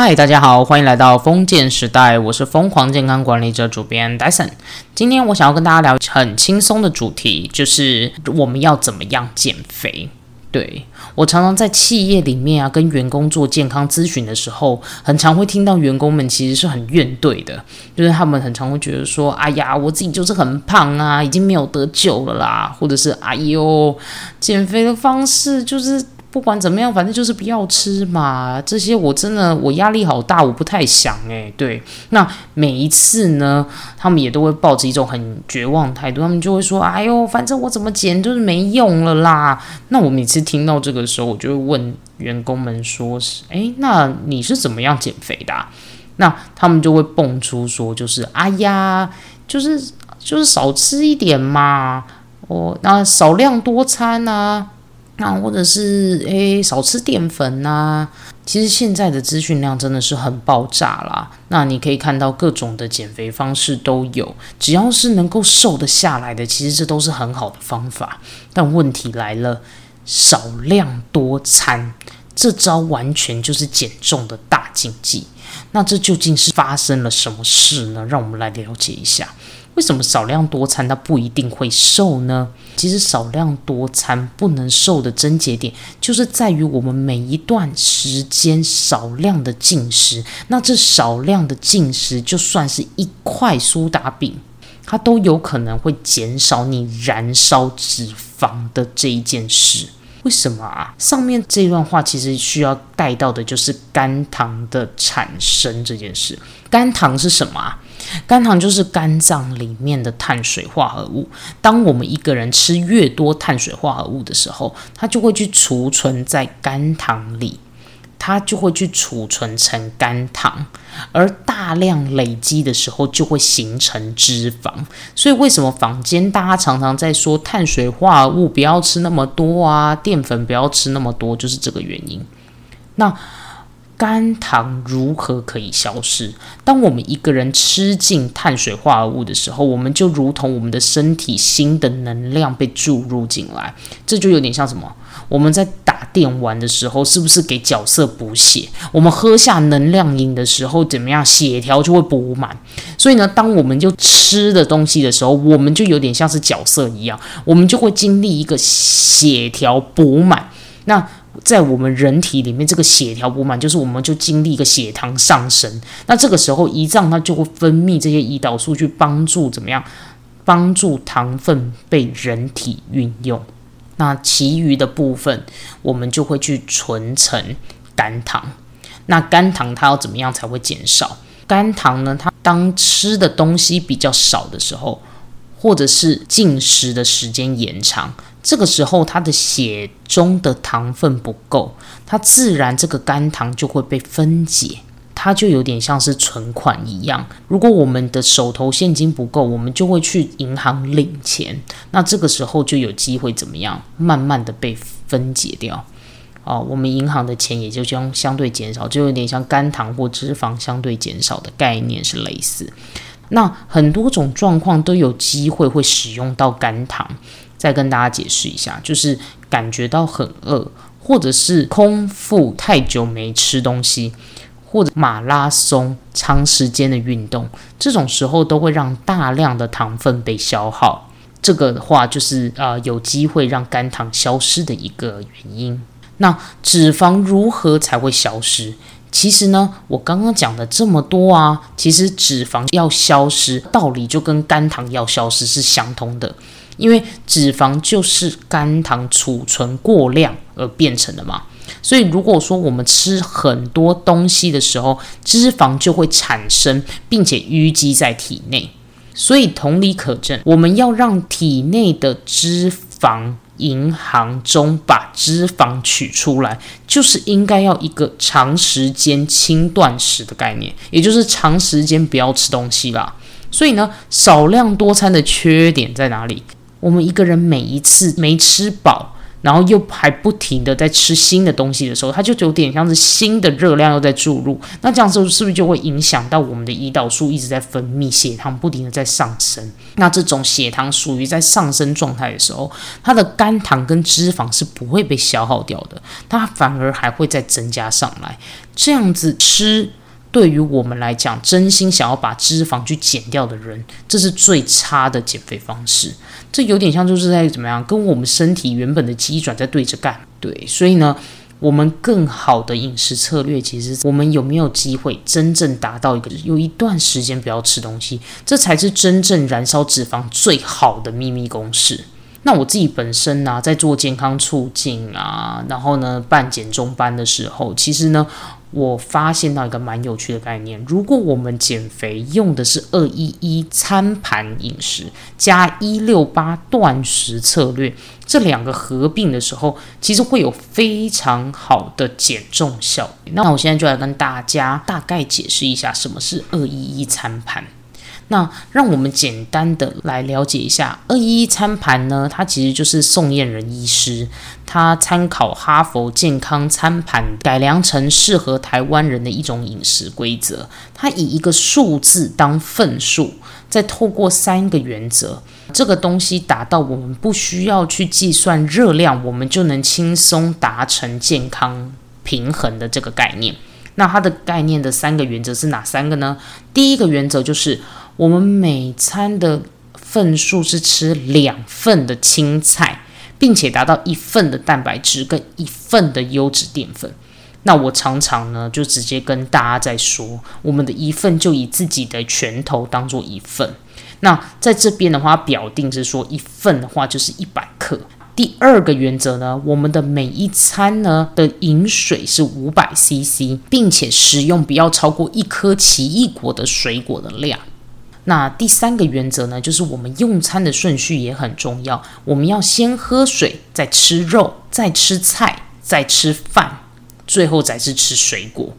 嗨，大家好，欢迎来到封建时代，我是疯狂健康管理者主编 Dyson。今天我想要跟大家聊很轻松的主题，就是我们要怎么样减肥。对，我常常在企业里面啊，跟员工做健康咨询的时候，很常会听到员工们其实是很怨怼的，就是他们很常会觉得说，哎呀，我自己就是很胖啊，已经没有得救了啦，或者是哎呦，减肥的方式就是不管怎么样，反正就是不要吃嘛。这些我真的我压力好大，我不太想对，那每一次呢，他们也都会抱着一种很绝望态度，他们就会说：“哎呦，反正我怎么减就是没用了啦。”那我每次听到这个时候，我就会问员工们说：“那你是怎么样减肥的啊？”那他们就会蹦出说：“就是哎呀，就是少吃一点嘛，那少量多餐啊。”那或者是少吃淀粉啊。其实现在的资讯量真的是很爆炸啦，那你可以看到各种的减肥方式都有，只要是能够瘦得下来的，其实这都是很好的方法。但问题来了，少量多餐这招完全就是减重的大禁忌。那这究竟是发生了什么事呢？让我们来了解一下，为什么少量多餐它不一定会瘦呢？其实少量多餐不能瘦的症结点，就是在于我们每一段时间少量的进食。那这少量的进食，就算是一块苏打饼，它都有可能会减少你燃烧脂肪的这一件事。为什么啊？上面这段话其实需要带到的就是肝糖的产生这件事。肝糖是什么啊？肝糖就是肝脏里面的碳水化合物。当我们一个人吃越多碳水化合物的时候，它就会去储存在肝糖里，它就会去储存成肝糖，而大量累积的时候就会形成脂肪。所以为什么坊间大家常常在说碳水化合物不要吃那么多啊，淀粉不要吃那么多，就是这个原因。那肝糖如何可以消失？当我们一个人吃进碳水化合物的时候，我们就如同我们的身体新的能量被注入进来。这就有点像什么？我们在打电玩的时候，是不是给角色补血？我们喝下能量饮的时候，怎么样？血条就会补满。所以呢，当我们就吃的东西的时候，我们就有点像是角色一样，我们就会经历一个血条补满。那在我们人体里面，这个血条补满就是我们就经历一个血糖上升。那这个时候胰脏它就会分泌这些胰岛素去帮助怎么样？帮助糖分被人体运用。那其余的部分我们就会去存成肝糖。那肝糖它要怎么样才会减少？肝糖呢，它当吃的东西比较少的时候，或者是进食的时间延长，这个时候它的血中的糖分不够，它自然这个肝糖就会被分解，它就有点像是存款一样。如果我们的手头现金不够，我们就会去银行领钱，那这个时候就有机会怎么样？慢慢的被分解掉。我们银行的钱也就相对减少，就有点像肝糖或脂肪相对减少的概念是类似。那很多种状况都有机会会使用到肝糖。再跟大家解释一下，就是感觉到很饿，或者是空腹太久没吃东西，或者马拉松长时间的运动，这种时候都会让大量的糖分被消耗。这个的话就是有机会让肝糖消失的一个原因。那脂肪如何才会消失？其实呢，我刚刚讲的这么多啊，其实脂肪要消失，道理就跟肝糖要消失是相通的，因为脂肪就是肝糖储存过量而变成的嘛。所以如果说我们吃很多东西的时候，脂肪就会产生，并且淤积在体内。所以同理可证，我们要让体内的脂肪银行中把脂肪取出来，就是应该要一个长时间轻断食的概念，也就是长时间不要吃东西啦。所以呢，少量多餐的缺点在哪里？我们一个人每一次没吃饱，然后又还不停的在吃新的东西的时候，它就有点像是新的热量又在注入，那这样子是不是就会影响到我们的胰岛素一直在分泌，血糖不停的在上升？那这种血糖属于在上升状态的时候，它的肝糖跟脂肪是不会被消耗掉的，它反而还会再增加上来。这样子吃，对于我们来讲，真心想要把脂肪去减掉的人，这是最差的减肥方式。这有点像就是在怎么样，跟我们身体原本的机转在对着干。对，所以呢，我们更好的饮食策略，其实我们有没有机会真正达到一个有一段时间不要吃东西，这才是真正燃烧脂肪最好的秘密公式。那我自己本身呢，在做健康促进啊，然后呢办减重班的时候，其实呢我发现到一个蛮有趣的概念，如果我们减肥用的是211餐盘饮食加168断食策略，这两个合并的时候，其实会有非常好的减重效果。那我现在就来跟大家大概解释一下什么是211餐盘。那让我们简单的来了解一下211餐盘呢，它其实就是宋燕人医师，他参考哈佛健康餐盘改良成适合台湾人的一种饮食规则，他以一个数字当份数，再透过3个原则，这个东西达到我们不需要去计算热量，我们就能轻松达成健康平衡的这个概念。那它的概念的3个原则是哪3个呢？第一个原则就是我们每餐的份数是吃2份的青菜，并且达到1份的蛋白质跟1份的优质淀粉。那我常常呢就直接跟大家在说，我们的1份就以自己的拳头当做1份。那在这边的话，表定是说1份的话就是100克。第2个原则呢，我们的每一餐呢的饮水是 500cc， 并且食用不要超过1颗奇异果的水果的量。那第3个原则呢，就是我们用餐的顺序也很重要，我们要先喝水，再吃肉，再吃菜，再吃饭，最后才是吃水果。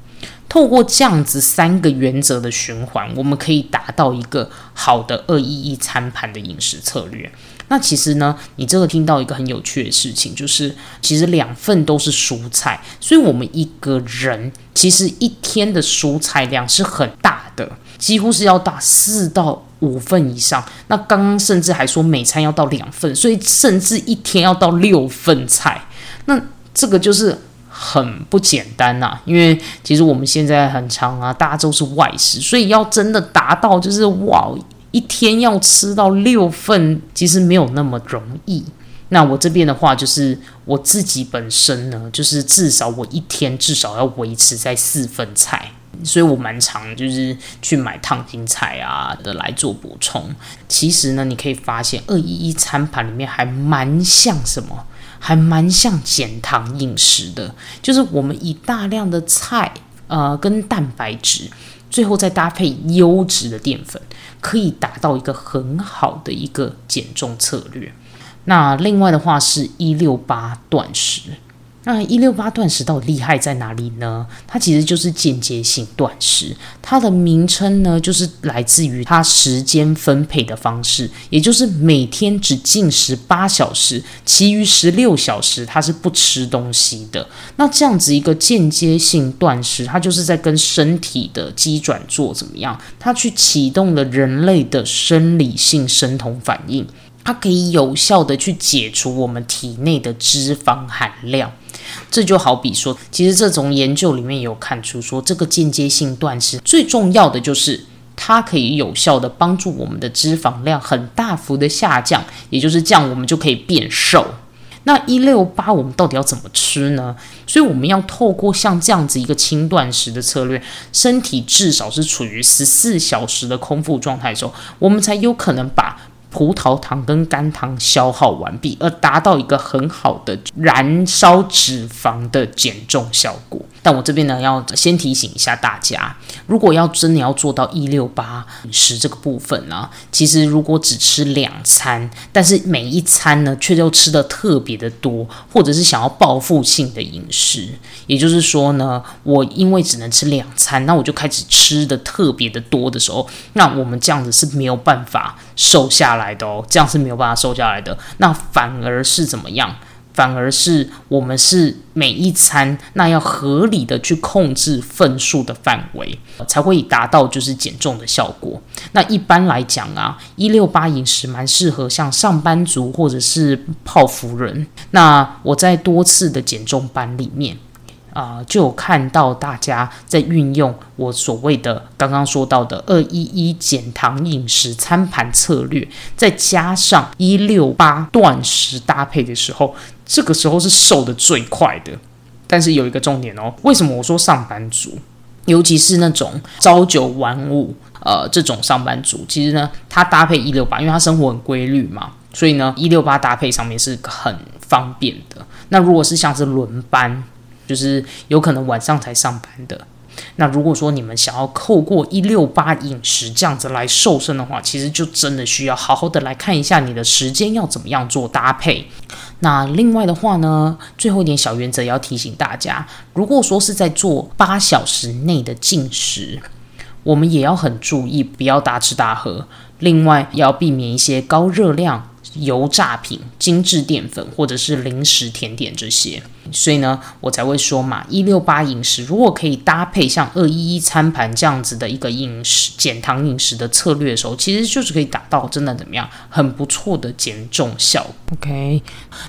透过这样子3个原则的循环，我们可以达到一个好的211餐盘的饮食策略。那其实呢，你这个听到一个很有趣的事情，就是其实2份都是蔬菜，所以我们一个人其实一天的蔬菜量是很大的，几乎是要达4到5份以上。那刚刚甚至还说每餐要到2份，所以甚至一天要到6份菜。那这个就是很不简单啊，因为其实我们现在很常啊，大家都是外食，所以要真的达到就是哇，一天要吃到6份，其实没有那么容易。那我这边的话，就是我自己本身呢，就是至少我一天至少要维持在4份菜，所以我蛮常就是去买烫青菜啊的来做补充。其实呢，你可以发现211餐盘里面还蛮像什么，还蛮像减糖饮食的，就是我们以大量的菜跟蛋白质，最后再搭配优质的淀粉，可以达到一个很好的一个减重策略。那另外的话是168断食。那168断食到底厉害在哪里呢？它其实就是间接性断食，它的名称呢就是来自于它时间分配的方式，也就是每天只进食8小时，其余16小时它是不吃东西的。那这样子一个间接性断食，它就是在跟身体的机转做怎么样，它去启动了人类的生理性生酮反应，它可以有效的去解除我们体内的脂肪含量。这就好比说，其实这种研究里面有看出说，这个间接性断食最重要的就是它可以有效的帮助我们的脂肪量很大幅的下降，也就是这样我们就可以变瘦。那168我们到底要怎么吃呢？所以我们要透过像这样子一个轻断食的策略，身体至少是处于14小时的空腹状态的时候，我们才有可能把葡萄糖跟肝糖消耗完毕，而达到一个很好的燃烧脂肪的减重效果。但我这边呢，要先提醒一下大家，如果要真的要做到168饮食这个部分啊，其实如果只吃2餐，但是每一餐呢却又吃的特别的多，或者是想要报复性的饮食，也就是说呢，我因为只能吃2餐，那我就开始吃的特别的多的时候，那我们这样子是没有办法瘦下来的哦，这样是没有办法瘦下来的。那反而是怎么样？反而是我们是每一餐那要合理的去控制份数的范围，才会达到就是减重的效果。那一般来讲啊，168饮食蛮适合像上班族或者是泡芙人。那我在多次的减重班里面就有看到大家在运用我所谓的刚刚说到的211减糖饮食餐盘策略，再加上168断食搭配的时候，这个时候是瘦得最快的。但是有一个重点哦，为什么我说上班族，尤其是那种朝九晚五这种上班族，其实呢他搭配168，因为他生活很规律嘛，所以呢168搭配上面是很方便的。那如果是像是轮班，就是有可能晚上才上班的，那如果说你们想要透过168饮食这样子来瘦身的话，其实就真的需要好好的来看一下你的时间要怎么样做搭配。那另外的话呢，最后一点小原则也要提醒大家，如果说是在做8小时内的进食，我们也要很注意不要大吃大喝，另外要避免一些高热量油炸品、精致淀粉或者是零食甜点这些。所以呢我才会说嘛，168饮食如果可以搭配像211餐盘这样子的一个饮食减糖饮食的策略的时候，其实就是可以达到真的怎么样很不错的减重效果。 OK，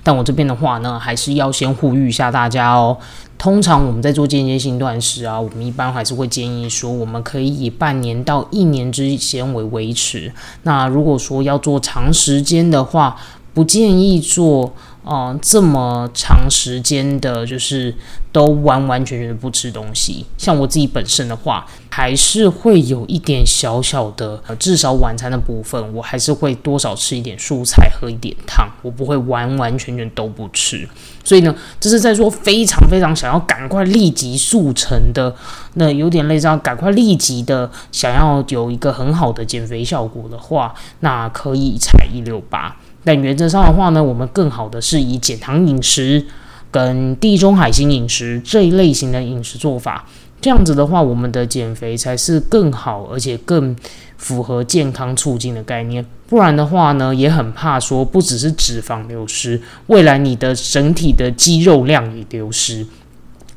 但我这边的话呢还是要先呼吁一下大家哦，通常我们在做间歇性断食啊，我们一般还是会建议说我们可以以半年到1年之间为维持。那如果说要做长时间的话，不建议做这么长时间的就是都完完全全不吃东西。像我自己本身的话，还是会有一点小小的至少晚餐的部分我还是会多少吃一点蔬菜，喝一点汤，我不会完完全全都不吃。所以呢这是在说非常非常想要赶快立即速成的，那有点类似要赶快立即的想要有一个很好的减肥效果的话，那可以采168。但原则上的话呢，我们更好的是以减糖饮食跟地中海型饮食这一类型的饮食做法，这样子的话我们的减肥才是更好而且更符合健康促进的概念。不然的话呢也很怕说不只是脂肪流失，未来你的整体的肌肉量也流失，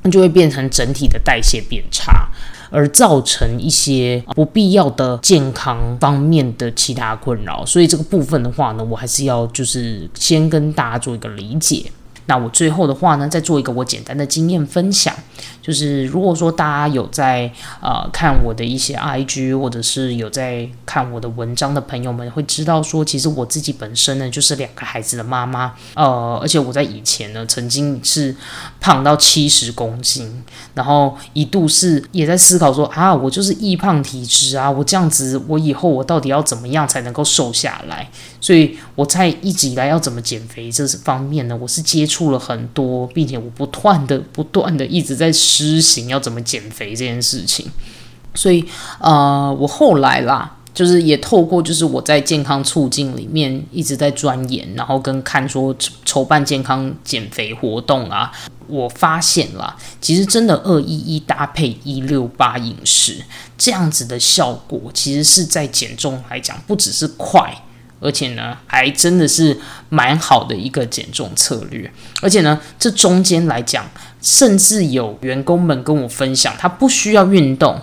就会变成整体的代谢变差，而造成一些不必要的健康方面的其他困扰。所以这个部分的话呢，我还是要就是先跟大家做一个理解。那我最后的话呢，再做一个我简单的经验分享，就是如果说大家有在看我的一些 IG 或者是有在看我的文章的朋友们，会知道说其实我自己本身呢就是2个孩子的妈妈，而且我在以前呢曾经是胖到70公斤，然后一度是也在思考说啊，我就是易胖体质啊，我这样子我以后我到底要怎么样才能够瘦下来。所以我在一直以来要怎么减肥这方面呢，我是接触了很多，并且我不断的一直在施行要怎么减肥这件事情。所以我后来啦就是也透过就是我在健康促进里面一直在钻研，然后跟看说筹办健康减肥活动啊，我发现啦其实真的211搭配168饮食这样子的效果，其实是在减重来讲不只是快，而且呢还真的是蛮好的一个减重策略。而且呢这中间来讲，甚至有员工们跟我分享他不需要运动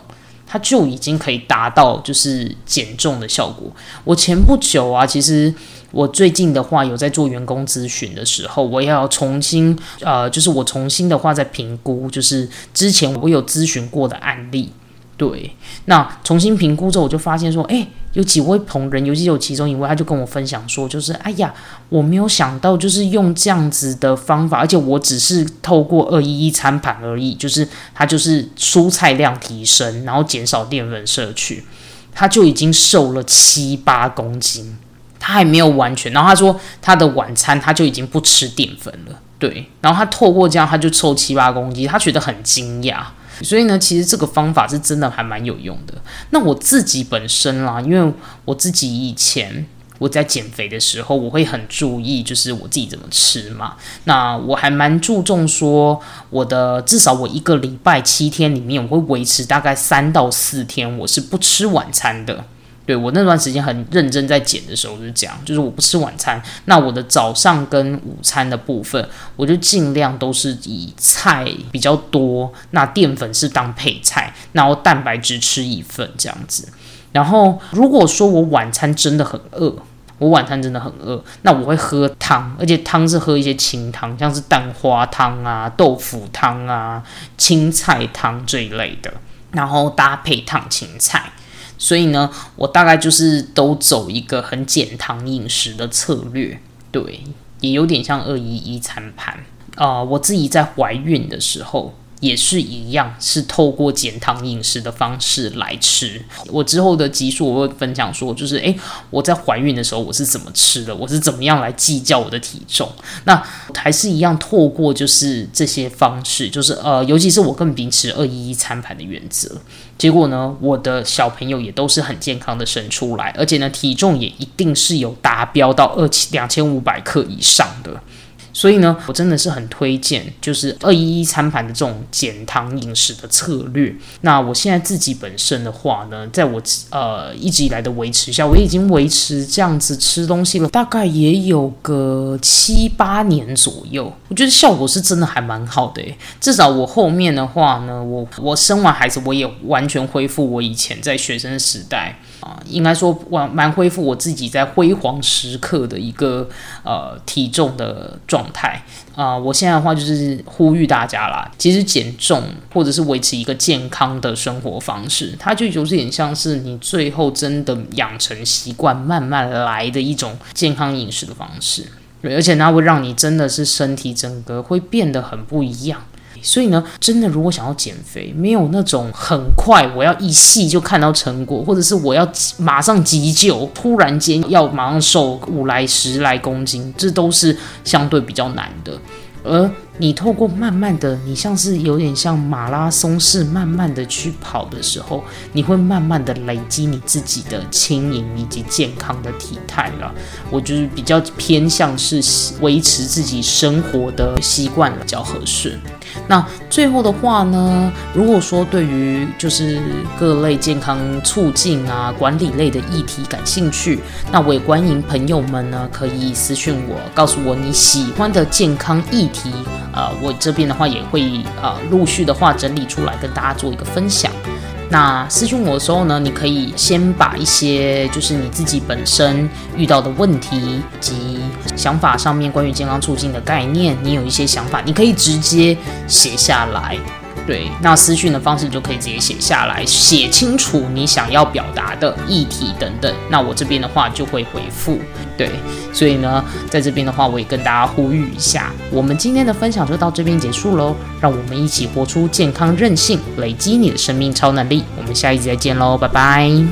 他就已经可以达到就是减重的效果。我前不久啊，其实我最近的话有在做员工咨询的时候，我要重新就是我重新的话在评估就是之前我有咨询过的案例。对，那重新评估之后，我就发现说，有几位同仁，尤其有其中一位，他就跟我分享说，就是哎呀，我没有想到，就是用这样子的方法，而且我只是透过211餐盘而已，就是他就是蔬菜量提升，然后减少淀粉摄取，他就已经瘦了7-8公斤，他还没有完全。然后他说，他的晚餐他就已经不吃淀粉了，对，然后他透过这样，他就瘦7-8公斤，他觉得很惊讶。所以呢其实这个方法是真的还蛮有用的。那我自己本身啦，因为我自己以前我在减肥的时候，我会很注意就是我自己怎么吃嘛，那我还蛮注重说我的至少我1个礼拜7天里面，我会维持大概3到4天我是不吃晚餐的。对，我那段时间很认真在减的时候就是这样，就是我不吃晚餐，那我的早上跟午餐的部分我就尽量都是以菜比较多，那淀粉是当配菜，然后蛋白质吃一份这样子。然后如果说我晚餐真的很饿，那我会喝汤，而且汤是喝一些清汤，像是蛋花汤啊、豆腐汤啊、青菜汤这一类的，然后搭配烫青菜。所以呢，我大概就是都走一个很减糖饮食的策略，对，也有点像211餐盘。我自己在怀孕的时候也是一样，是透过减糖饮食的方式来吃。我之后的集数我会分享说，就是我在怀孕的时候我是怎么吃的，我是怎么样来计较我的体重。那还是一样透过就是这些方式，就是尤其是我更秉持211餐盘的原则。结果呢，我的小朋友也都是很健康的生出来，而且呢体重也一定是有达标到2500克以上的。所以呢，我真的是很推荐就是211餐盘的这种减糖饮食的策略。那我现在自己本身的话呢，在我一直以来的维持下，我已经维持这样子吃东西了大概也有个7-8年左右，我觉得效果是真的还蛮好的。至少我后面的话呢，我生完孩子我也完全恢复我以前在学生时代应该说蛮恢复我自己在辉煌时刻的一个体重的状态。我现在的话就是呼吁大家啦，其实减重或者是维持一个健康的生活方式，它就有点像是你最后真的养成习惯慢慢来的一种健康饮食的方式，对，而且它会让你真的是身体整个会变得很不一样。所以呢，真的如果想要减肥，没有那种很快我要一夕就看到成果，或者是我要马上急救，突然间要马上瘦5来10来公斤，这都是相对比较难的。而你透过慢慢的，你像是有点像马拉松式慢慢的去跑的时候，你会慢慢的累积你自己的轻盈以及健康的体态啦。我就是比较偏向是维持自己生活的习惯比较合适。那最后的话呢，如果说对于就是各类健康促进啊、管理类的议题感兴趣，那我也欢迎朋友们呢可以私讯我，告诉我你喜欢的健康议题。我这边的话也会陆续的话整理出来跟大家做一个分享。那私讯我的时候呢，你可以先把一些就是你自己本身遇到的问题及想法上面关于健康促进的概念，你有一些想法，你可以直接写下来。对，那私讯的方式就可以直接写下来，写清楚你想要表达的议题等等，那我这边的话就会回复。对，所以呢，在这边的话我也跟大家呼吁一下，我们今天的分享就到这边结束咯，让我们一起活出健康韧性，累积你的生命超能力。我们下一集再见咯，拜拜。